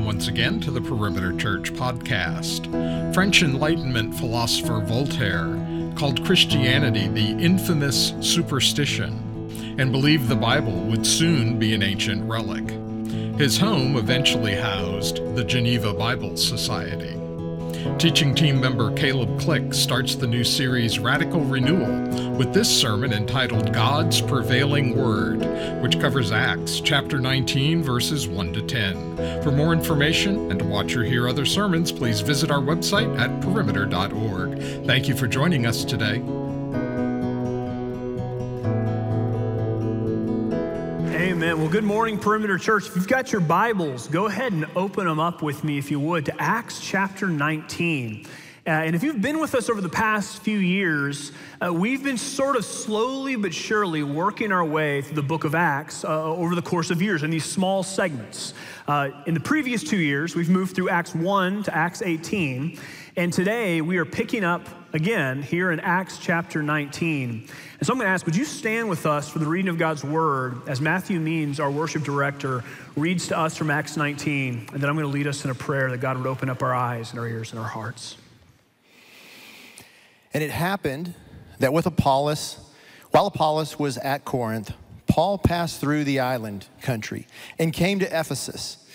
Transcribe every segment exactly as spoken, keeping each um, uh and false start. welcome once again to the Perimeter Church podcast. French Enlightenment philosopher Voltaire called Christianity the infamous superstition and believed the Bible would soon be an ancient relic. His home eventually housed the Geneva Bible Society. Teaching team member Caleb Click starts the new series Radical Renewal with this sermon entitled God's Prevailing Word, which covers Acts chapter nineteen, verses one to ten. For more information and to watch or hear other sermons, please visit our website at perimeter dot org. Thank you for joining us today. Amen. Well, good morning, Perimeter Church. If you've got your Bibles, go ahead and open them up with me, if you would, to Acts chapter nineteen. Uh, and if you've been with us over the past few years, uh, we've been sort of slowly but surely working our way through the book of Acts uh, over the course of years in these small segments. Uh, in the previous two years, we've moved through Acts one to Acts eighteen. And today we are picking up again here in Acts chapter nineteen. And so I'm going to ask, would you stand with us for the reading of God's word as Matthew Means, our worship director, reads to us from Acts nineteen. And then I'm going to lead us in a prayer that God would open up our eyes and our ears and our hearts. And it happened that with Apollos, while Apollos was at Corinth, Paul passed through the island country and came to Ephesus.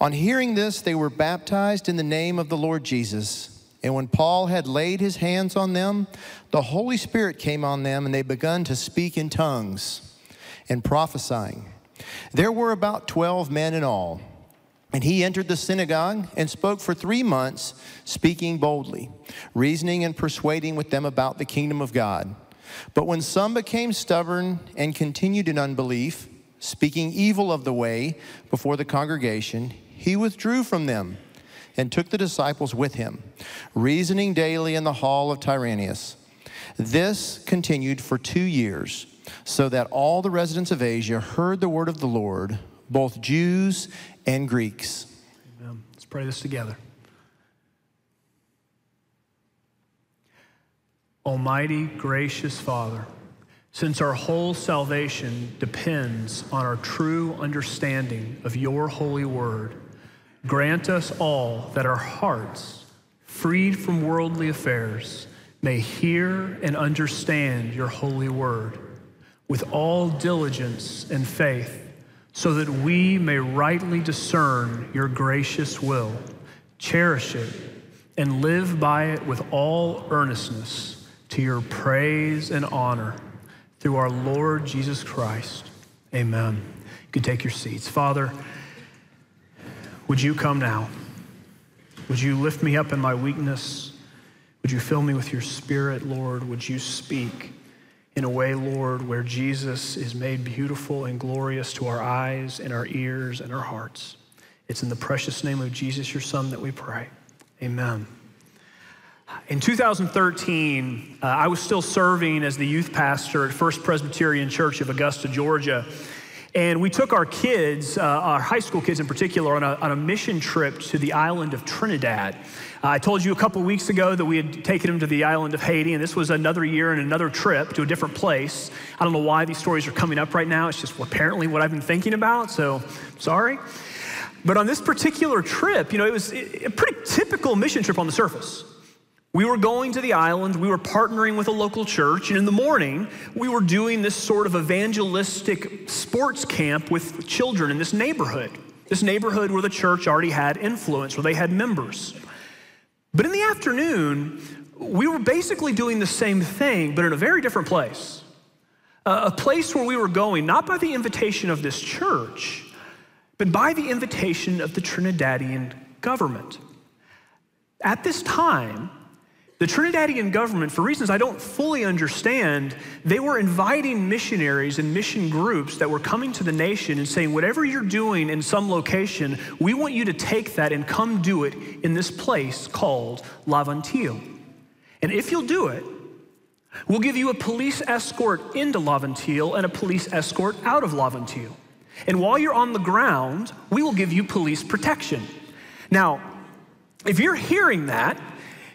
On hearing this, they were baptized in the name of the Lord Jesus. And when Paul had laid his hands on them, the Holy Spirit came on them, and they began to speak in tongues and prophesying. There were about twelve men in all. And he entered the synagogue and spoke for three months, speaking boldly, reasoning and persuading with them about the kingdom of God. But when some became stubborn and continued in unbelief, speaking evil of the way before the congregation, he withdrew from them and took the disciples with him, reasoning daily in the hall of Tyrannus. This continued for two years, so that all the residents of Asia heard the word of the Lord, both Jews and Greeks. Amen. Let's pray this together. Almighty, gracious Father, since our whole salvation depends on our true understanding of your holy word, grant us all that our hearts, freed from worldly affairs, may hear and understand your holy word with all diligence and faith, so that we may rightly discern your gracious will, cherish it, and live by it with all earnestness to your praise and honor. Through our Lord Jesus Christ, amen. You can take your seats. Father, would you come now? Would you lift me up in my weakness? Would you fill me with your spirit, Lord? Would you speak in a way, Lord, where Jesus is made beautiful and glorious to our eyes and our ears and our hearts? It's in the precious name of Jesus, your Son, that we pray. Amen. In two thousand thirteen, uh, I was still serving as the youth pastor at First Presbyterian Church of Augusta, Georgia. And we took our kids, uh, our high school kids in particular, on a, on a mission trip to the island of Trinidad. Uh, I told you a couple weeks ago that we had taken them to the island of Haiti, and this was another year and another trip to a different place. I don't know why these stories are coming up right now. It's just well, apparently what I've been thinking about, so sorry. But on this particular trip, you know, it was a pretty typical mission trip on the surface. We were going to the island, we were partnering with a local church, and in the morning, we were doing this sort of evangelistic sports camp with children in this neighborhood, this neighborhood where the church already had influence, where they had members. But in the afternoon, we were basically doing the same thing, but in a very different place, uh, a place where we were going, not by the invitation of this church, but by the invitation of the Trinidadian government. At this time, The Trinidadian government, for reasons I don't fully understand, they were inviting missionaries and mission groups that were coming to the nation and saying, whatever you're doing in some location, we want you to take that and come do it in this place called Laventille. And if you'll do it, we'll give you a police escort into Laventille and a police escort out of Laventille. And while you're on the ground, we will give you police protection. Now, if you're hearing that,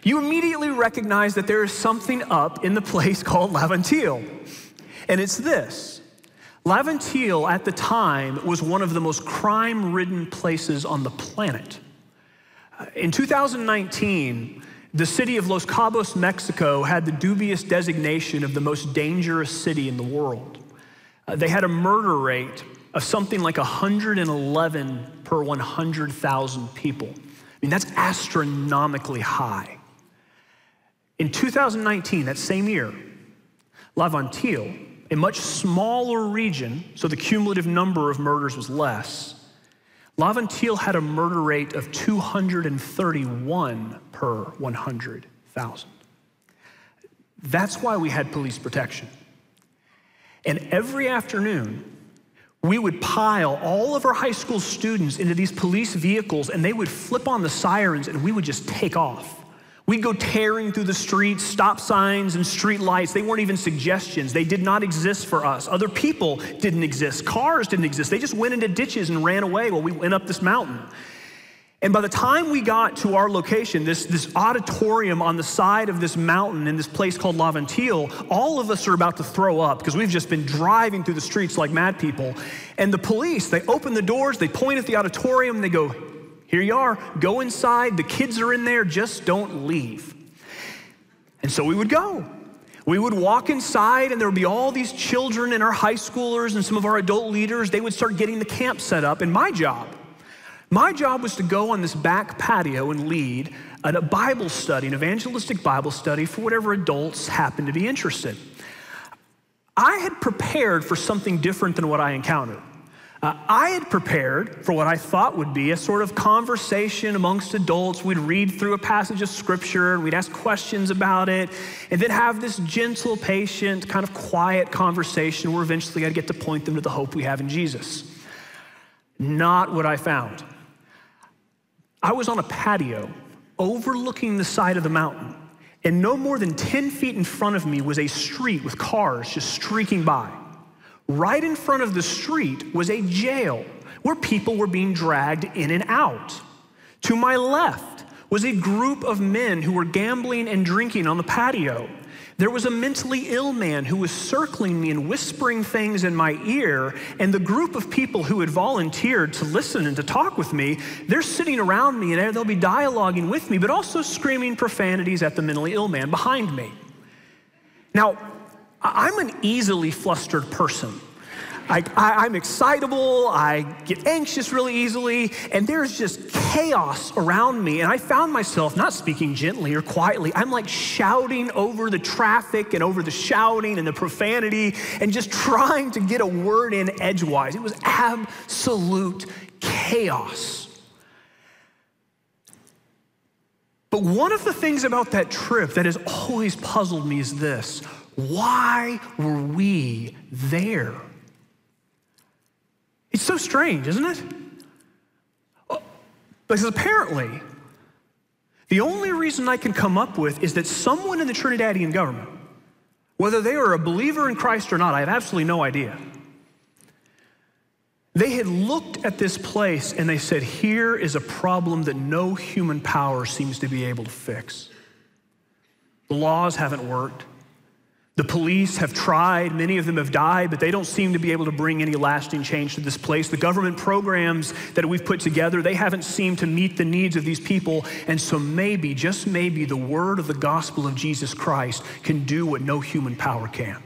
you immediately recognize that there is something up in the place called Laventille. And it's this. Laventille at the time was one of the most crime-ridden places on the planet. In two thousand nineteen, the city of Los Cabos, Mexico, had the dubious designation of the most dangerous city in the world. Uh, they had a murder rate of something like one hundred eleven per one hundred thousand people. I mean, that's astronomically high. In two thousand nineteen, that same year, Laventille, a much smaller region, so the cumulative number of murders was less, Laventille had a murder rate of two hundred thirty-one per one hundred thousand. That's why we had police protection. And every afternoon, we would pile all of our high school students into these police vehicles, and they would flip on the sirens, and we would just take off. We'd go tearing through the streets, stop signs and street lights. They weren't even suggestions. They did not exist for us. Other people didn't exist. Cars didn't exist. They just went into ditches and ran away while we went up this mountain. And by the time we got to our location, this, this auditorium on the side of this mountain in this place called Laventille, all of us are about to throw up because we've just been driving through the streets like mad people. And the police, they open the doors, they point at the auditorium, and they go, "Here you are, go inside, the kids are in there, just don't leave." And so we would go. We would walk inside, and there would be all these children and our high schoolers and some of our adult leaders. They would start getting the camp set up. And my job, my job was to go on this back patio and lead a Bible study, an evangelistic Bible study for whatever adults happened to be interested. I had prepared for something different than what I encountered. Uh, I had prepared for what I thought would be a sort of conversation amongst adults. We'd read through a passage of scripture, and we'd ask questions about it, and then have this gentle, patient, kind of quiet conversation where eventually I'd get to point them to the hope we have in Jesus. Not what I found. I was on a patio overlooking the side of the mountain, and no more than ten feet in front of me was a street with cars just streaking by. Right in front of the street was a jail where people were being dragged in and out. To my left was a group of men who were gambling and drinking on the patio. There was a mentally ill man who was circling me and whispering things in my ear, and the group of people who had volunteered to listen and to talk with me, they're sitting around me and they'll be dialoguing with me, but also screaming profanities at the mentally ill man behind me. Now, I'm an easily flustered person. I, I, I'm excitable, I get anxious really easily, and there's just chaos around me, and I found myself not speaking gently or quietly. I'm like shouting over the traffic and over the shouting and the profanity and just trying to get a word in edgewise. It was absolute chaos. But one of the things about that trip that has always puzzled me is this. Why were we there? It's so strange, isn't it? Because apparently, the only reason I can come up with is that someone in the Trinidadian government, whether they were a believer in Christ or not, I have absolutely no idea. They had looked at this place and they said, here is a problem that no human power seems to be able to fix. The laws haven't worked. The police have tried, many of them have died, but they don't seem to be able to bring any lasting change to this place. The government programs that we've put together, they haven't seemed to meet the needs of these people. And so maybe, just maybe, the word of the gospel of Jesus Christ can do what no human power can.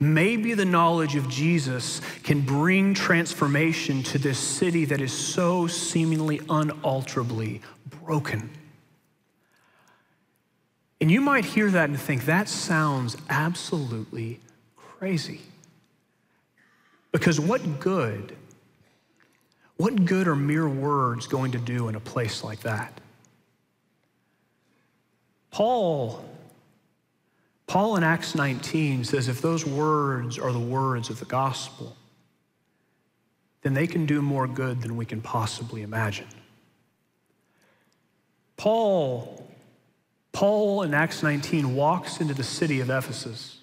Maybe the knowledge of Jesus can bring transformation to this city that is so seemingly unalterably broken. And you might hear that and think, that sounds absolutely crazy. Because what good, what good are mere words going to do in a place like that? Paul, Paul in Acts nineteen says if those words are the words of the gospel, then they can do more good than we can possibly imagine. Paul, Paul in Acts nineteen walks into the city of Ephesus,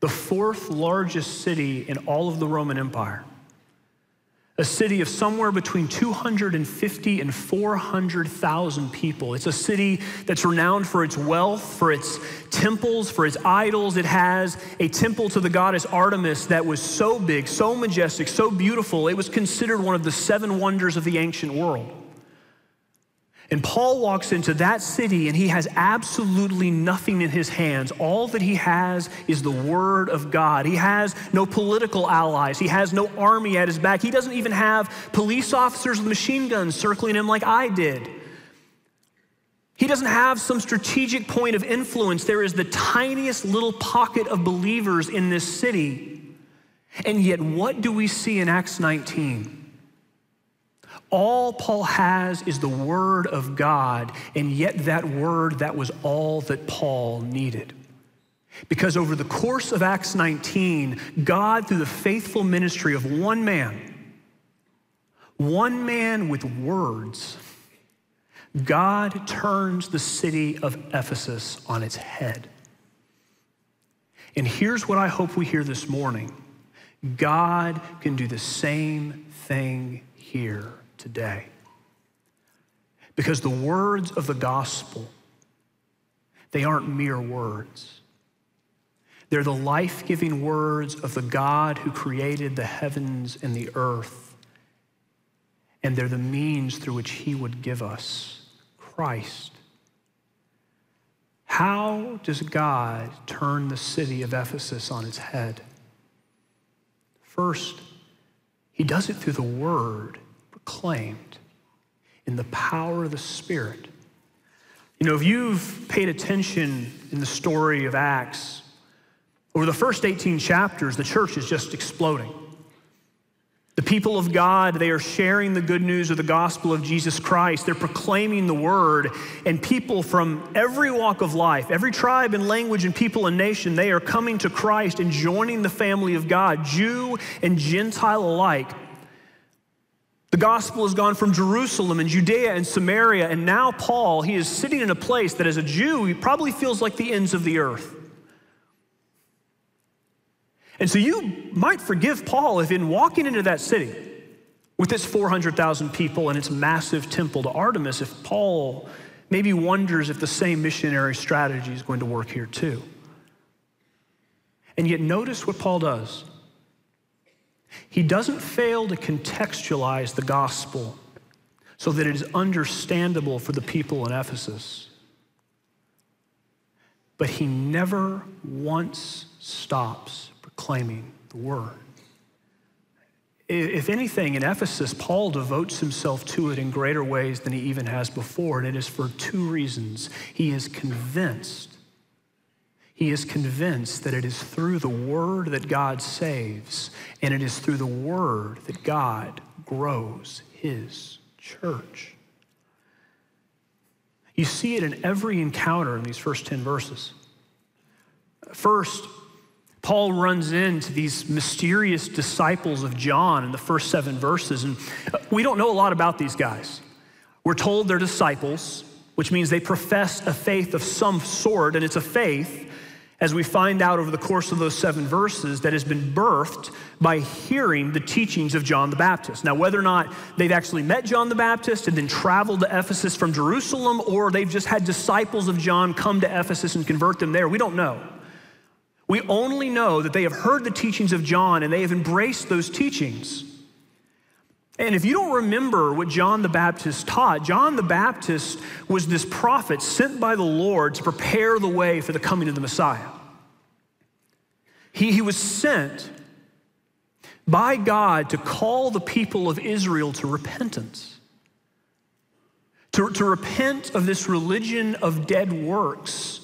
the fourth largest city in all of the Roman Empire, a city of somewhere between two hundred fifty and four hundred thousand people. It's a city that's renowned for its wealth, for its temples, for its idols. It has a temple to the goddess Artemis that was so big, so majestic, so beautiful, it was considered one of the seven wonders of the ancient world. And Paul walks into that city and he has absolutely nothing in his hands. All that he has is the word of God. He has no political allies. He has no army at his back. He doesn't even have police officers with machine guns circling him like I did. He doesn't have some strategic point of influence. There is the tiniest little pocket of believers in this city. And yet what do we see in Acts nineteen? All Paul has is the word of God, and yet that word, that was all that Paul needed. Because over the course of Acts nineteen, God, through the faithful ministry of one man, one man with words, God turns the city of Ephesus on its head. And here's what I hope we hear this morning. God can do the same thing here today. Because the words of the gospel, they aren't mere words. They're the life-giving words of the God who created the heavens and the earth. And they're the means through which he would give us Christ. How does God turn the city of Ephesus on its head? First, he does it through the word proclaimed in the power of the Spirit. You know, if you've paid attention in the story of Acts, over the first eighteen chapters, the church is just exploding. The people of God, they are sharing the good news of the gospel of Jesus Christ. They're proclaiming the word, and people from every walk of life, every tribe and language and people and nation, they are coming to Christ and joining the family of God, Jew and Gentile alike. The gospel has gone from Jerusalem and Judea and Samaria, and now Paul, he is sitting in a place that as a Jew, he probably feels like the ends of the earth. And so you might forgive Paul if in walking into that city with its four hundred thousand people and its massive temple to Artemis, if Paul maybe wonders if the same missionary strategy is going to work here too. And yet notice what Paul does. He doesn't fail to contextualize the gospel so that it is understandable for the people in Ephesus. But he never once stops proclaiming the word. If anything, in Ephesus, Paul devotes himself to it in greater ways than he even has before, and it is for two reasons. He is convinced. He is convinced that it is through the word that God saves, and it is through the word that God grows his church. You see it in every encounter in these first ten verses. First, Paul runs into these mysterious disciples of John in the first seven verses, and we don't know a lot about these guys. We're told they're disciples, which means they profess a faith of some sort, and it's a faith, as we find out over the course of those seven verses, that has been birthed by hearing the teachings of John the Baptist. Now, whether or not they've actually met John the Baptist and then traveled to Ephesus from Jerusalem, or they've just had disciples of John come to Ephesus and convert them there, we don't know. We only know that they have heard the teachings of John and they have embraced those teachings. And if you don't remember what John the Baptist taught, John the Baptist was this prophet sent by the Lord to prepare the way for the coming of the Messiah. He, he was sent by God to call the people of Israel to repentance, to, to repent of this religion of dead works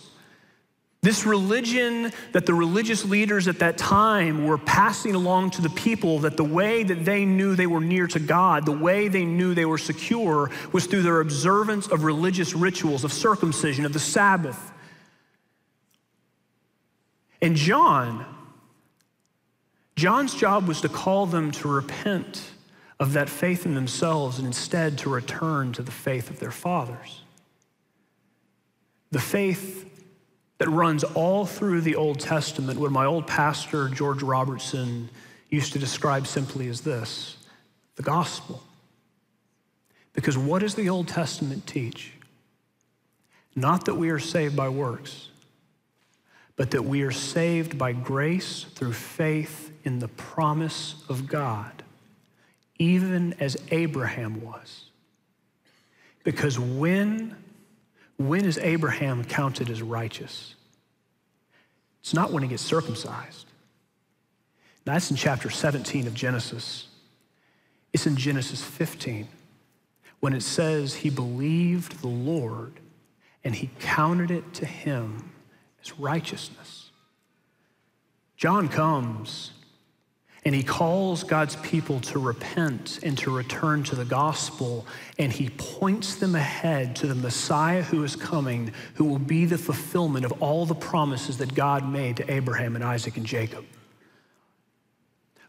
This religion that the religious leaders at that time were passing along to the people, that the way that they knew they were near to God, the way they knew they were secure, was through their observance of religious rituals, of circumcision, of the Sabbath. And John, John's job was to call them to repent of that faith in themselves and instead to return to the faith of their fathers. The faith that runs all through the Old Testament, what my old pastor, George Robertson, used to describe simply as this: the gospel. Because what does the Old Testament teach? Not that we are saved by works, but that we are saved by grace through faith in the promise of God, even as Abraham was. Because when When is Abraham counted as righteous? It's not when he gets circumcised. Now, that's in chapter seventeen of Genesis. It's in Genesis fifteen, when it says he believed the Lord and he counted it to him as righteousness. John comes and he calls God's people to repent and to return to the gospel, and he points them ahead to the Messiah who is coming, who will be the fulfillment of all the promises that God made to Abraham and Isaac and Jacob.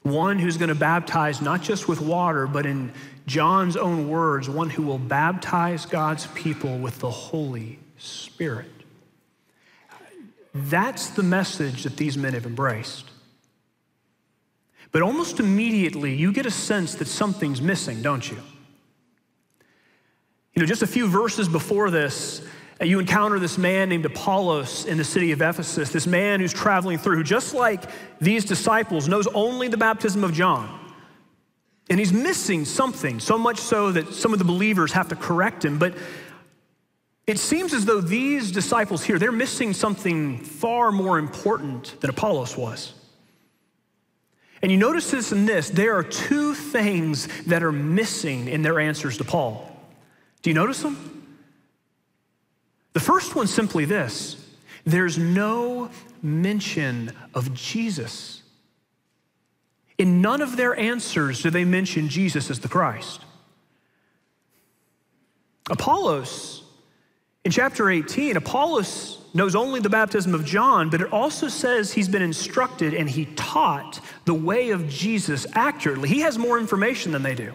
One who's going to baptize not just with water, but in John's own words, one who will baptize God's people with the Holy Spirit. That's the message that these men have embraced. But almost immediately, you get a sense that something's missing, don't you? You know, just a few verses before this, you encounter this man named Apollos in the city of Ephesus, this man who's traveling through, who, just like these disciples, knows only the baptism of John. And he's missing something, so much so that some of the believers have to correct him. But it seems as though these disciples here, they're missing something far more important than Apollos was. And you notice this in this, there are two things that are missing in their answers to Paul. Do you notice them? The first one's simply this: there's no mention of Jesus. In none of their answers do they mention Jesus as the Christ. Apollos, in chapter eighteen, Apollos knows only the baptism of John, but it also says he's been instructed and he taught the way of Jesus accurately. He has more information than they do.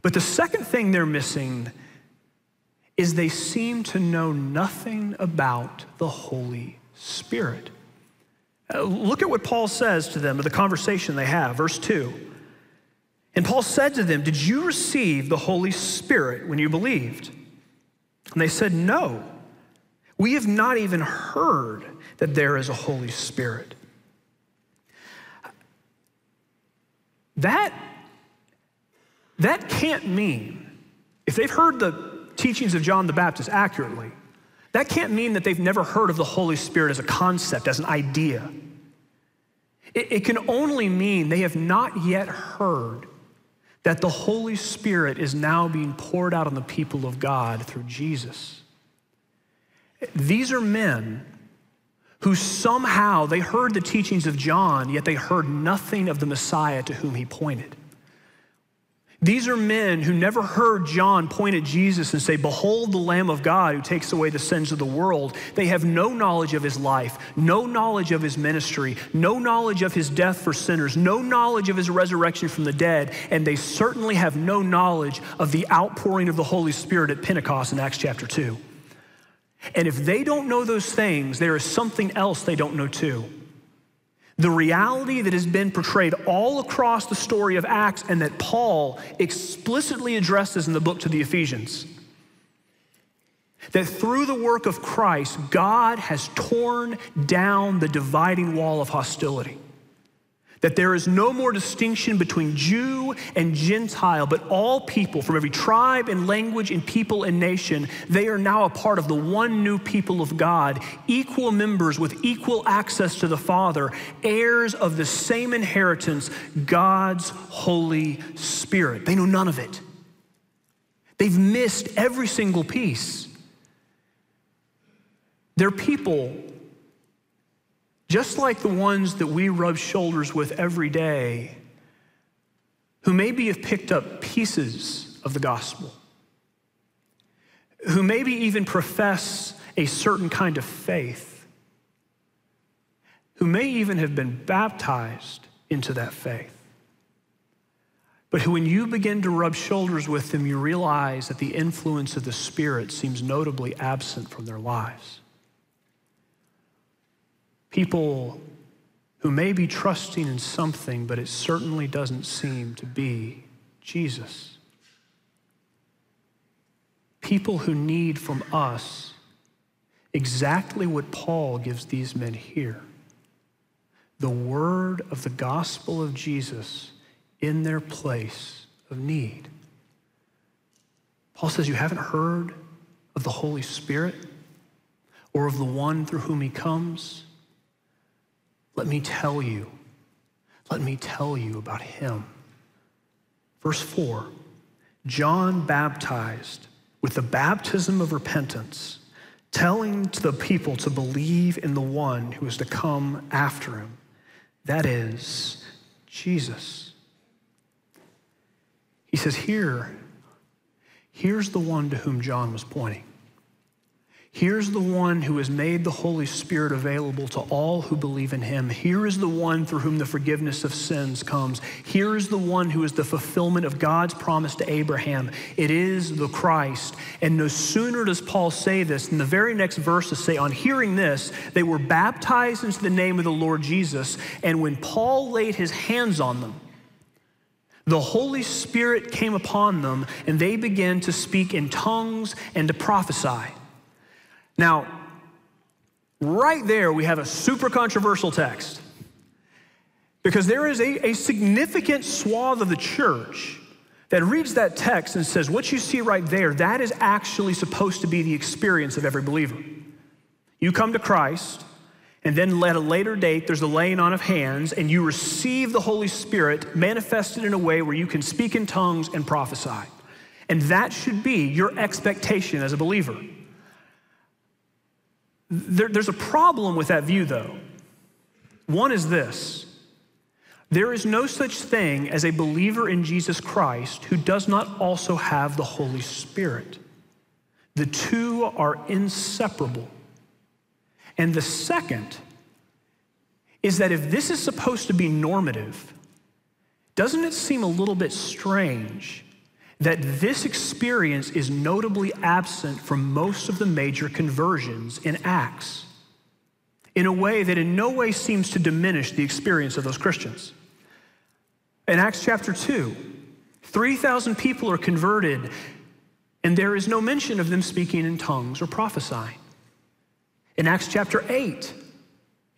But the second thing they're missing is they seem to know nothing about the Holy Spirit. Uh, look at what Paul says to them, or the conversation they have, verse two. And Paul said to them, "Did you receive the Holy Spirit when you believed?" And they said, "No. We have not even heard that there is a Holy Spirit." That, that can't mean, if they've heard the teachings of John the Baptist accurately, that can't mean that they've never heard of the Holy Spirit as a concept, as an idea. It, it can only mean they have not yet heard that the Holy Spirit is now being poured out on the people of God through Jesus. These are men who somehow, they heard the teachings of John, yet they heard nothing of the Messiah to whom he pointed. These are men who never heard John point at Jesus and say, "Behold the Lamb of God who takes away the sins of the world." They have no knowledge of his life, no knowledge of his ministry, no knowledge of his death for sinners, no knowledge of his resurrection from the dead, and they certainly have no knowledge of the outpouring of the Holy Spirit at Pentecost in Acts chapter two. And if they don't know those things, there is something else they don't know too. The reality that has been portrayed all across the story of Acts, and that Paul explicitly addresses in the book to the Ephesians. That through the work of Christ, God has torn down the dividing wall of hostility. That there is no more distinction between Jew and Gentile, but all people from every tribe and language and people and nation, they are now a part of the one new people of God, equal members with equal access to the Father, heirs of the same inheritance, God's Holy Spirit. They know none of it. They've missed every single piece. They're people just like the ones that we rub shoulders with every day, who maybe have picked up pieces of the gospel, who maybe even profess a certain kind of faith, who may even have been baptized into that faith, but who, when you begin to rub shoulders with them, you realize that the influence of the Spirit seems notably absent from their lives. People who may be trusting in something, but it certainly doesn't seem to be Jesus. People who need from us exactly what Paul gives these men here: the word of the gospel of Jesus in their place of need. Paul says, you haven't heard of the Holy Spirit or of the one through whom he comes? Let me tell you, let me tell you about him. Verse four, John baptized with the baptism of repentance, telling to the people to believe in the one who is to come after him, that is, Jesus. He says, here, here's the one to whom John was pointing. Here's the one who has made the Holy Spirit available to all who believe in him. Here is the one through whom the forgiveness of sins comes. Here is the one who is the fulfillment of God's promise to Abraham. It is the Christ. And no sooner does Paul say this than the very next verses say, on hearing this, they were baptized into the name of the Lord Jesus. And when Paul laid his hands on them, the Holy Spirit came upon them, and they began to speak in tongues and to prophesy. Now, right there, we have a super controversial text, because there is a, a significant swath of the church that reads that text and says, what you see right there, that is actually supposed to be the experience of every believer. You come to Christ, and then at a later date, there's the laying on of hands, and you receive the Holy Spirit manifested in a way where you can speak in tongues and prophesy. And that should be your expectation as a believer. There, there's a problem with that view, though. One is this: there is no such thing as a believer in Jesus Christ who does not also have the Holy Spirit. The two are inseparable. And the second is that if this is supposed to be normative, doesn't it seem a little bit strange that this experience is notably absent from most of the major conversions in Acts, in a way that in no way seems to diminish the experience of those Christians? In Acts chapter two, three thousand people are converted, and there is no mention of them speaking in tongues or prophesying. In Acts chapter eight,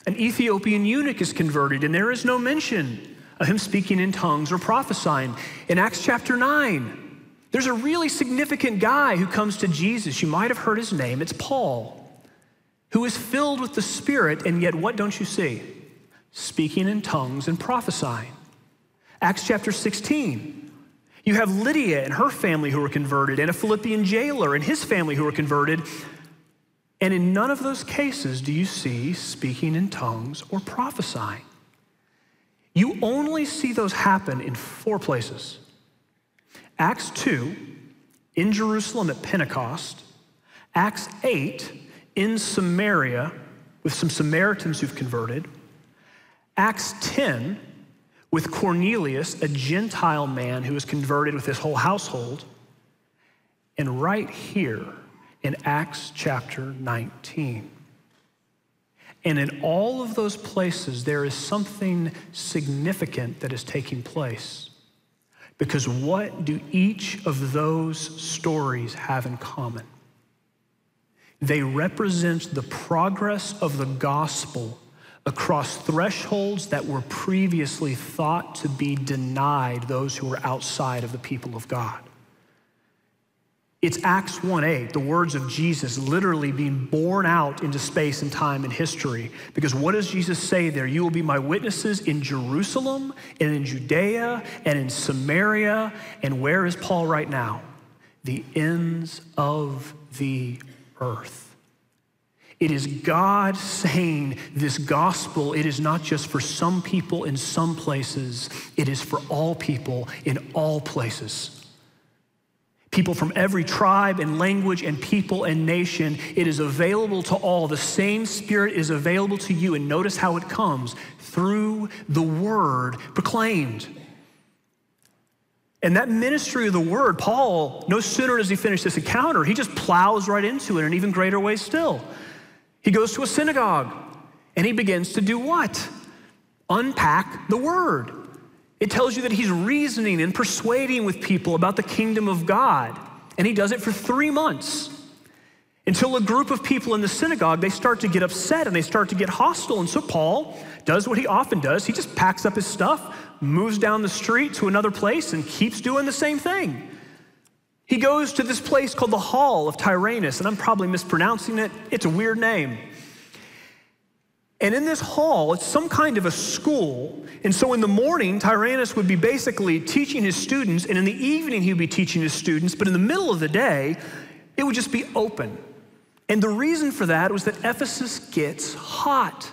an Ethiopian eunuch is converted, and there is no mention of him speaking in tongues or prophesying. In Acts chapter nine, there's a really significant guy who comes to Jesus. You might have heard his name. It's Paul, who is filled with the Spirit, and yet what don't you see? Speaking in tongues and prophesying. Acts chapter sixteen, you have Lydia and her family who were converted, and a Philippian jailer and his family who were converted, and in none of those cases do you see speaking in tongues or prophesying. You only see those happen in four places: Acts two, in Jerusalem at Pentecost; Acts eight, in Samaria with some Samaritans who've converted; Acts ten, with Cornelius, a Gentile man who was converted with his whole household; and right here in Acts chapter nineteen. And in all of those places, there is something significant that is taking place, because what do each of those stories have in common? They represent the progress of the gospel across thresholds that were previously thought to be denied those who were outside of the people of God. It's Acts one eight, the words of Jesus literally being borne out into space and time and history. Because what does Jesus say there? You will be my witnesses in Jerusalem and in Judea and in Samaria. And where is Paul right now? The ends of the earth. It is God saying this gospel, it is not just for some people in some places, it is for all people in all places. People from every tribe and language and people and nation, it is available to all. The same Spirit is available to you, and notice how it comes, through the word proclaimed. And that ministry of the word, Paul, no sooner does he finish this encounter, he just plows right into it in an even greater way still. He goes to a synagogue, and he begins to do what? Unpack the word. It tells you that he's reasoning and persuading with people about the kingdom of God. And he does it for three months until a group of people in the synagogue, they start to get upset and they start to get hostile. And so Paul does what he often does. He just packs up his stuff, moves down the street to another place, and keeps doing the same thing. He goes to this place called the Hall of Tyrannus, and I'm probably mispronouncing it. It's a weird name. And in this hall, it's some kind of a school. And so in the morning, Tyrannus would be basically teaching his students, and in the evening, he would be teaching his students. But in the middle of the day, it would just be open. And the reason for that was that Ephesus gets hot,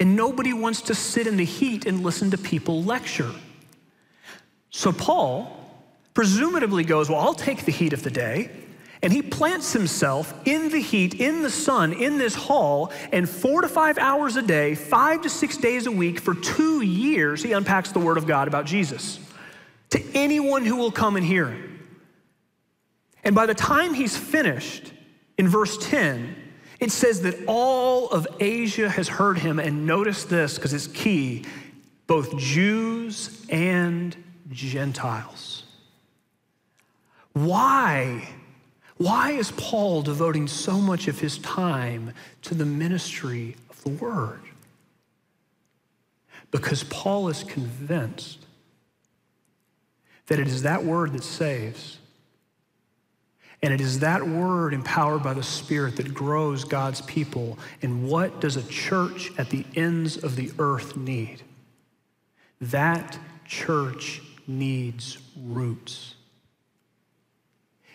and nobody wants to sit in the heat and listen to people lecture. So Paul presumably goes, well, I'll take the heat of the day. And he plants himself in the heat, in the sun, in this hall, and four to five hours a day, five to six days a week, for two years, he unpacks the word of God about Jesus to anyone who will come and hear him. And by the time he's finished, in verse ten, it says that all of Asia has heard him, and notice this, because it's key, both Jews and Gentiles. Why? Why is Paul devoting so much of his time to the ministry of the word? Because Paul is convinced that it is that word that saves, and it is that word empowered by the Spirit that grows God's people. And what does a church at the ends of the earth need? That church needs roots.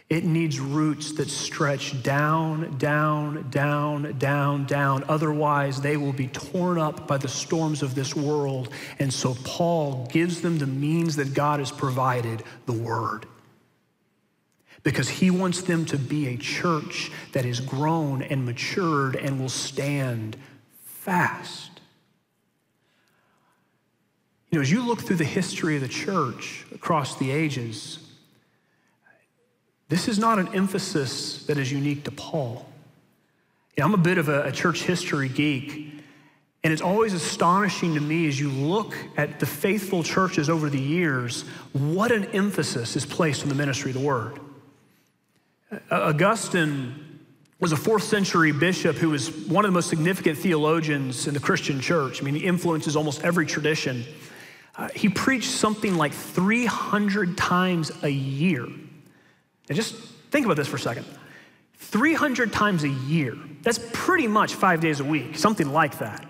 It needs roots that stretch down, down, down, down, down. Otherwise, they will be torn up by the storms of this world. And so Paul gives them the means that God has provided, the word. Because he wants them to be a church that is grown and matured and will stand fast. You know, as you look through the history of the church across the ages, this is not an emphasis that is unique to Paul. You know, I'm a bit of a, a church history geek, and it's always astonishing to me as you look at the faithful churches over the years, what an emphasis is placed on the ministry of the word. Uh, Augustine was a fourth century bishop who was one of the most significant theologians in the Christian church. I mean, he influences almost every tradition. Uh, he preached something like three hundred times a year. And just think about this for a second. three hundred times a year. That's pretty much five days a week, something like that.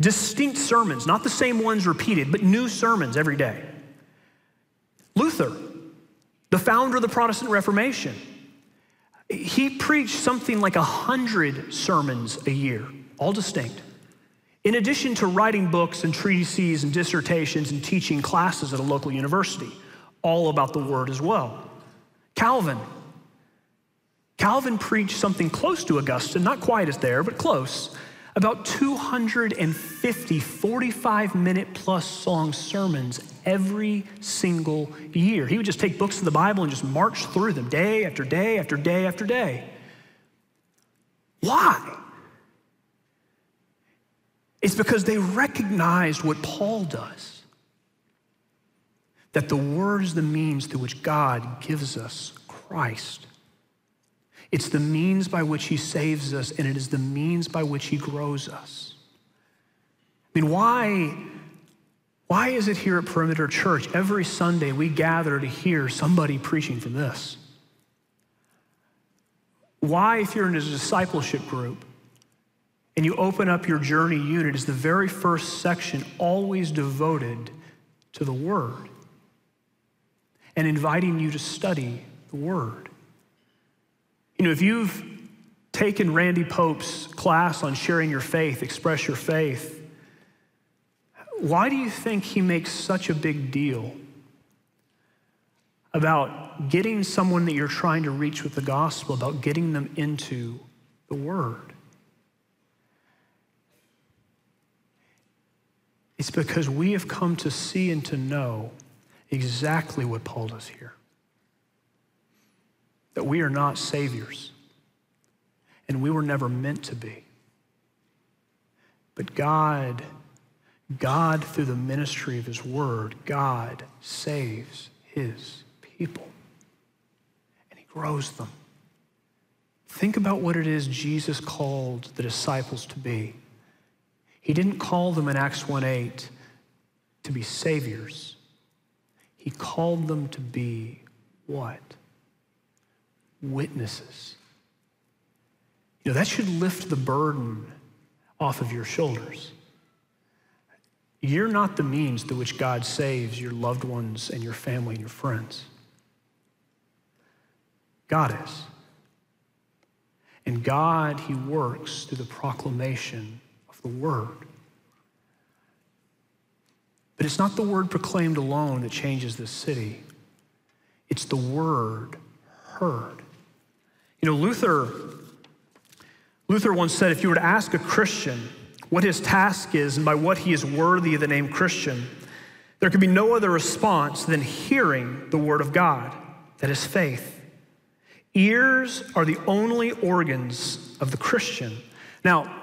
Distinct sermons, not the same ones repeated, but new sermons every day. Luther, the founder of the Protestant Reformation, he preached something like one hundred sermons a year, all distinct. In addition to writing books and treatises and dissertations and teaching classes at a local university, all about the word as well. Calvin. Calvin preached something close to Augustine, not quite as there, but close, about two hundred fifty forty-five minute plus song sermons every single year. He would just take books of the Bible and just march through them day after day after day after day. Why? It's because they recognized what Paul does. That the word is the means through which God gives us Christ. It's the means by which he saves us, and it is the means by which he grows us. I mean, why, why is it here at Perimeter Church every Sunday we gather to hear somebody preaching from this? Why, if you're in a discipleship group, and you open up your journey unit, is the very first section always devoted to the word? And inviting you to study the word. You know, if you've taken Randy Pope's class on sharing your faith, express your faith, why do you think he makes such a big deal about getting someone that you're trying to reach with the gospel, about getting them into the word? It's because we have come to see and to know exactly what Paul does here. That we are not saviors, and we were never meant to be. But God, God through the ministry of his word, God saves his people, and he grows them. Think about what it is Jesus called the disciples to be. He didn't call them in Acts one eight to be saviors. He called them to be what? Witnesses. You know, that should lift the burden off of your shoulders. You're not the means through which God saves your loved ones and your family and your friends. God is. And God, he works through the proclamation of the word. But it's not the word proclaimed alone that changes this city. It's the word heard. You know, Luther, Luther once said, if you were to ask a Christian what his task is and by what he is worthy of the name Christian, there could be no other response than hearing the word of God, that is faith. Ears are the only organs of the Christian. Now,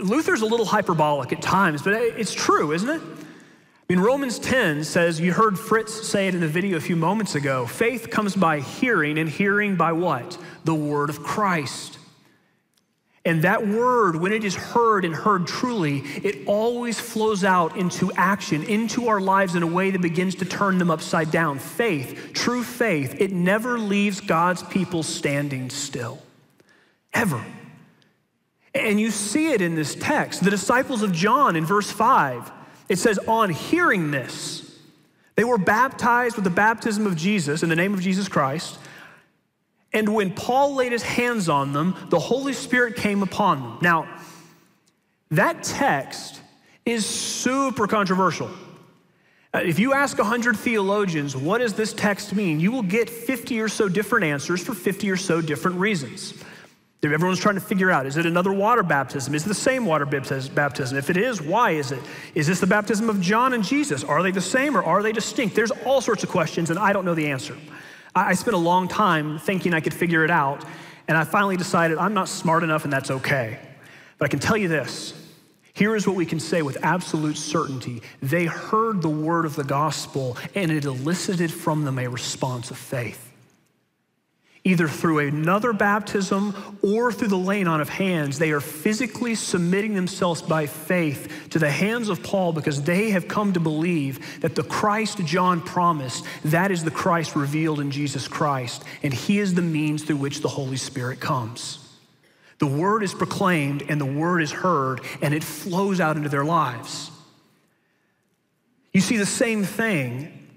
Luther's a little hyperbolic at times, but it's true, isn't it? I mean, Romans ten says, you heard Fritz say it in the video a few moments ago, faith comes by hearing, and hearing by what? The word of Christ. And that word, when it is heard and heard truly, it always flows out into action, into our lives in a way that begins to turn them upside down. Faith, true faith, it never leaves God's people standing still, ever. And you see it in this text. The disciples of John in verse five, it says, on hearing this, they were baptized with the baptism of Jesus in the name of Jesus Christ. And when Paul laid his hands on them, the Holy Spirit came upon them. Now, that text is super controversial. If you ask one hundred theologians, what does this text mean? You will get fifty or so different answers for fifty or so different reasons. Everyone's trying to figure out, is it another water baptism? Is it the same water baptism? If it is, why is it? Is this the baptism of John and Jesus? Are they the same or are they distinct? There's all sorts of questions, and I don't know the answer. I spent a long time thinking I could figure it out, and I finally decided I'm not smart enough, and that's okay. But I can tell you this. Here is what we can say with absolute certainty. They heard the word of the gospel, and it elicited from them a response of faith, either through another baptism or through the laying on of hands. They are physically submitting themselves by faith to the hands of Paul because they have come to believe that the Christ John promised, that is the Christ revealed in Jesus Christ, and he is the means through which the Holy Spirit comes. The word is proclaimed and the word is heard, and it flows out into their lives. You see the same thing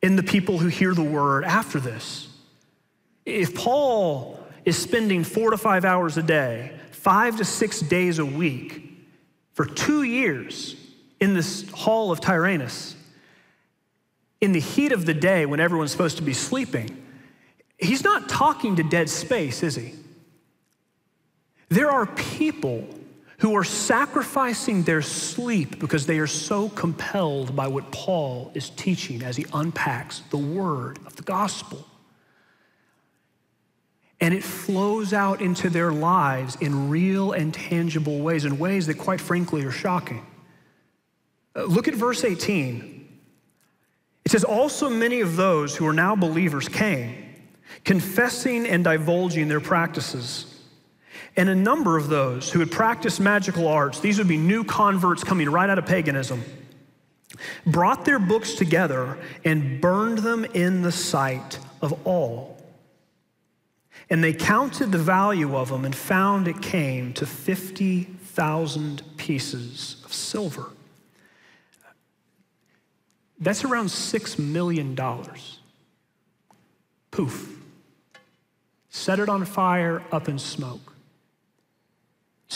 in the people who hear the word after this. If Paul is spending four to five hours a day, five to six days a week, for two years in this Hall of Tyrannus, in the heat of the day when everyone's supposed to be sleeping, he's not talking to dead space, is he? There are people who are sacrificing their sleep because they are so compelled by what Paul is teaching as he unpacks the word of the gospel. And it flows out into their lives in real and tangible ways, in ways that quite frankly are shocking. Uh, look at verse eighteen. It says, also many of those who are now believers came, confessing and divulging their practices. And a number of those who had practiced magical arts, these would be new converts coming right out of paganism, brought their books together and burned them in the sight of all. And they counted the value of them and found it came to fifty thousand pieces of silver. That's around six million dollars. Poof. Set it on fire, up in smoke.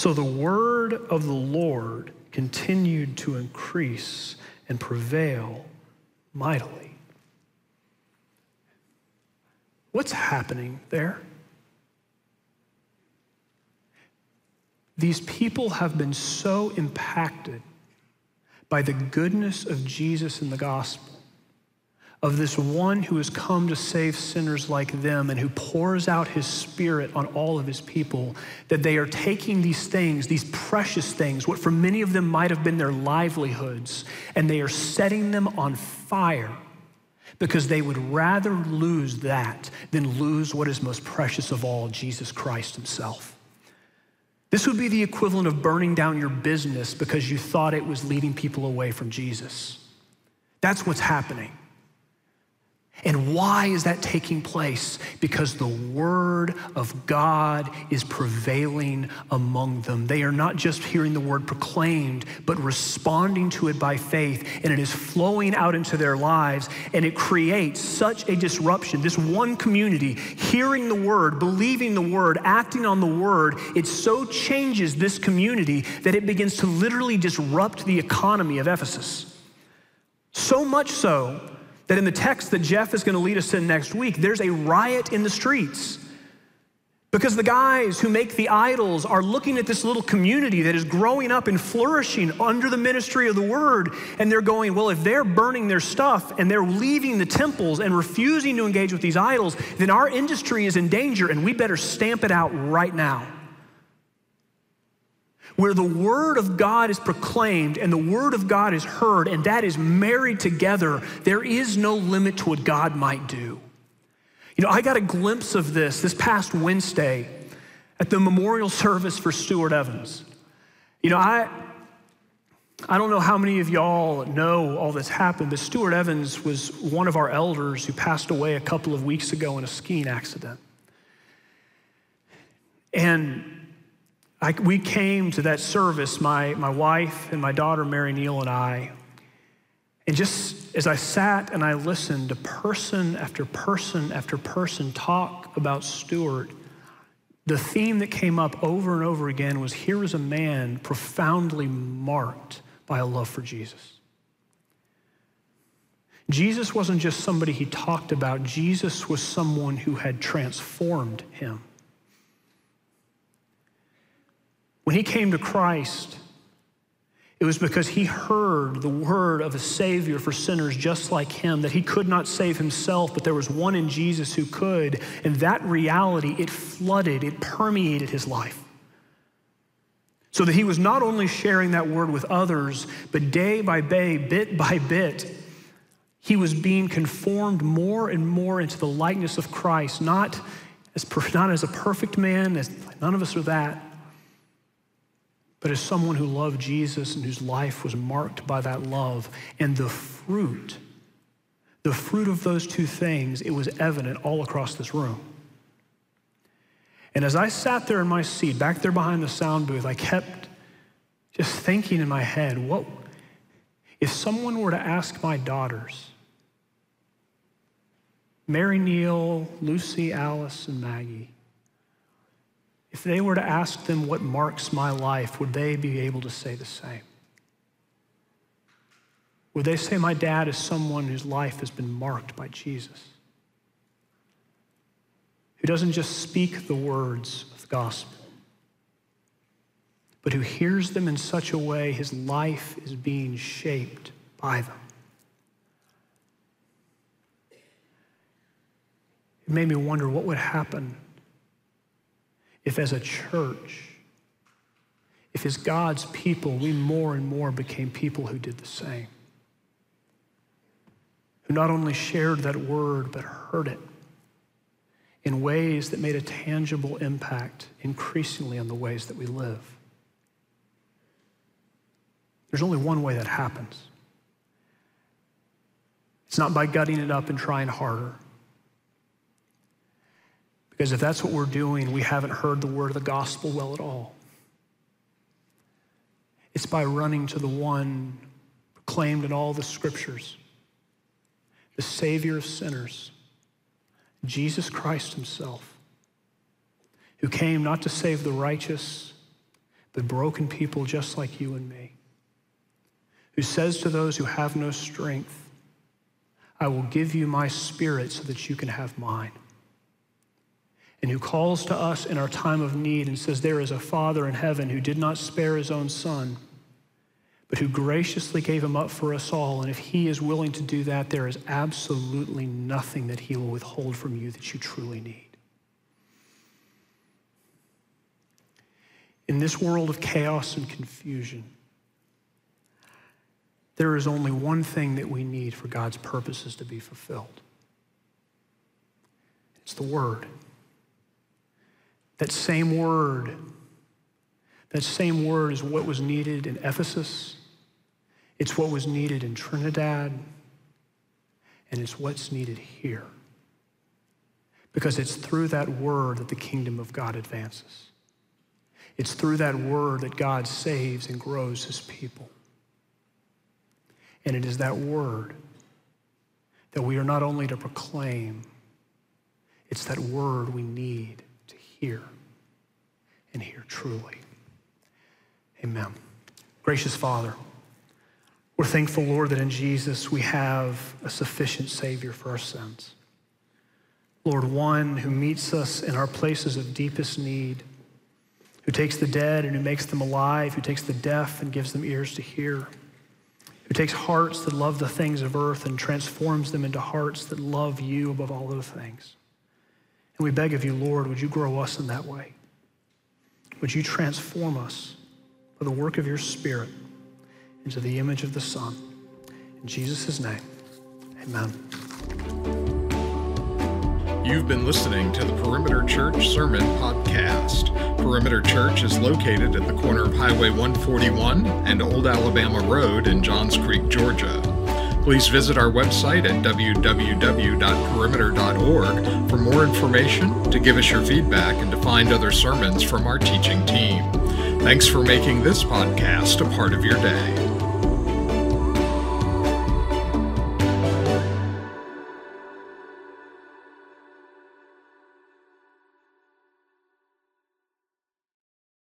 So the word of the Lord continued to increase and prevail mightily. What's happening there? These people have been so impacted by the goodness of Jesus in the gospel, of this one who has come to save sinners like them and who pours out his spirit on all of his people, that they are taking these things, these precious things, what for many of them might have been their livelihoods, and they are setting them on fire because they would rather lose that than lose what is most precious of all, Jesus Christ himself. This would be the equivalent of burning down your business because you thought it was leading people away from Jesus. That's what's happening. And why is that taking place? Because the word of God is prevailing among them. They are not just hearing the word proclaimed, but responding to it by faith, and it is flowing out into their lives, and it creates such a disruption. This one community hearing the word, believing the word, acting on the word, it so changes this community that it begins to literally disrupt the economy of Ephesus. So much so that in the text that Jeff is going to lead us in next week, there's a riot in the streets because the guys who make the idols are looking at this little community that is growing up and flourishing under the ministry of the word, and they're going, well, if they're burning their stuff and they're leaving the temples and refusing to engage with these idols, then our industry is in danger and we better stamp it out right now. Where the word of God is proclaimed and the word of God is heard and that is married together, there is no limit to what God might do. You know, I got a glimpse of this this past Wednesday at the memorial service for Stuart Evans. You know, I, I don't know how many of y'all know all that's happened, but Stuart Evans was one of our elders who passed away a couple of weeks ago in a skiing accident. And I, we came to that service, my, my wife and my daughter, Mary Neal, and I, and just as I sat and I listened to person after person after person talk about Stuart, the theme that came up over and over again was, here was a man profoundly marked by a love for Jesus. Jesus wasn't just somebody he talked about. Jesus was someone who had transformed him. When he came to Christ, it was because he heard the word of a Savior for sinners just like him, that he could not save himself, but there was one in Jesus who could, and that reality, it flooded, it permeated his life. So that he was not only sharing that word with others, but day by day, bit by bit, he was being conformed more and more into the likeness of Christ, not as, not as a perfect man, as none of us are that, but as someone who loved Jesus and whose life was marked by that love. And the fruit, the fruit of those two things, it was evident all across this room. And as I sat there in my seat, back there behind the sound booth, I kept just thinking in my head, what if someone were to ask my daughters, Mary Neal, Lucy, Alice, and Maggie, if they were to ask them what marks my life, would they be able to say the same? Would they say my dad is someone whose life has been marked by Jesus, who doesn't just speak the words of the gospel, but who hears them in such a way his life is being shaped by them? It made me wonder what would happen if as a church, if as God's people, we more and more became people who did the same, who not only shared that word, but heard it in ways that made a tangible impact increasingly on the ways that we live. There's only one way that happens. It's not by gutting it up and trying harder. Because if that's what we're doing, we haven't heard the word of the gospel well at all. It's by running to the one proclaimed in all the scriptures, the Savior of sinners, Jesus Christ himself, who came not to save the righteous, the broken people just like you and me, who says to those who have no strength, I will give you my spirit so that you can have mine, and who calls to us in our time of need and says, there is a Father in heaven who did not spare his own son, but who graciously gave him up for us all. And if he is willing to do that, there is absolutely nothing that he will withhold from you that you truly need. In this world of chaos and confusion, there is only one thing that we need for God's purposes to be fulfilled. It's the Word. That same Word, that same Word is what was needed in Ephesus. It's what was needed in Trinidad. And it's what's needed here. Because it's through that Word that the kingdom of God advances. It's through that Word that God saves and grows his people. And it is that Word that we are not only to proclaim, it's that Word we need to hear and hear truly. Amen. Gracious Father, we're thankful, Lord, that in Jesus we have a sufficient Savior for our sins. Lord, one who meets us in our places of deepest need, who takes the dead and who makes them alive, who takes the deaf and gives them ears to hear, who takes hearts that love the things of earth and transforms them into hearts that love you above all other things. And we beg of you, Lord, would you grow us in that way? Would you transform us by the work of your Spirit into the image of the Son? In Jesus' name, amen. You've been listening to the Perimeter Church Sermon Podcast. Perimeter Church is located at the corner of Highway one forty-one and Old Alabama Road in Johns Creek, Georgia. Please visit our website at w w w dot perimeter dot org for more information, to give us your feedback, and to find other sermons from our teaching team. Thanks for making this podcast a part of your day.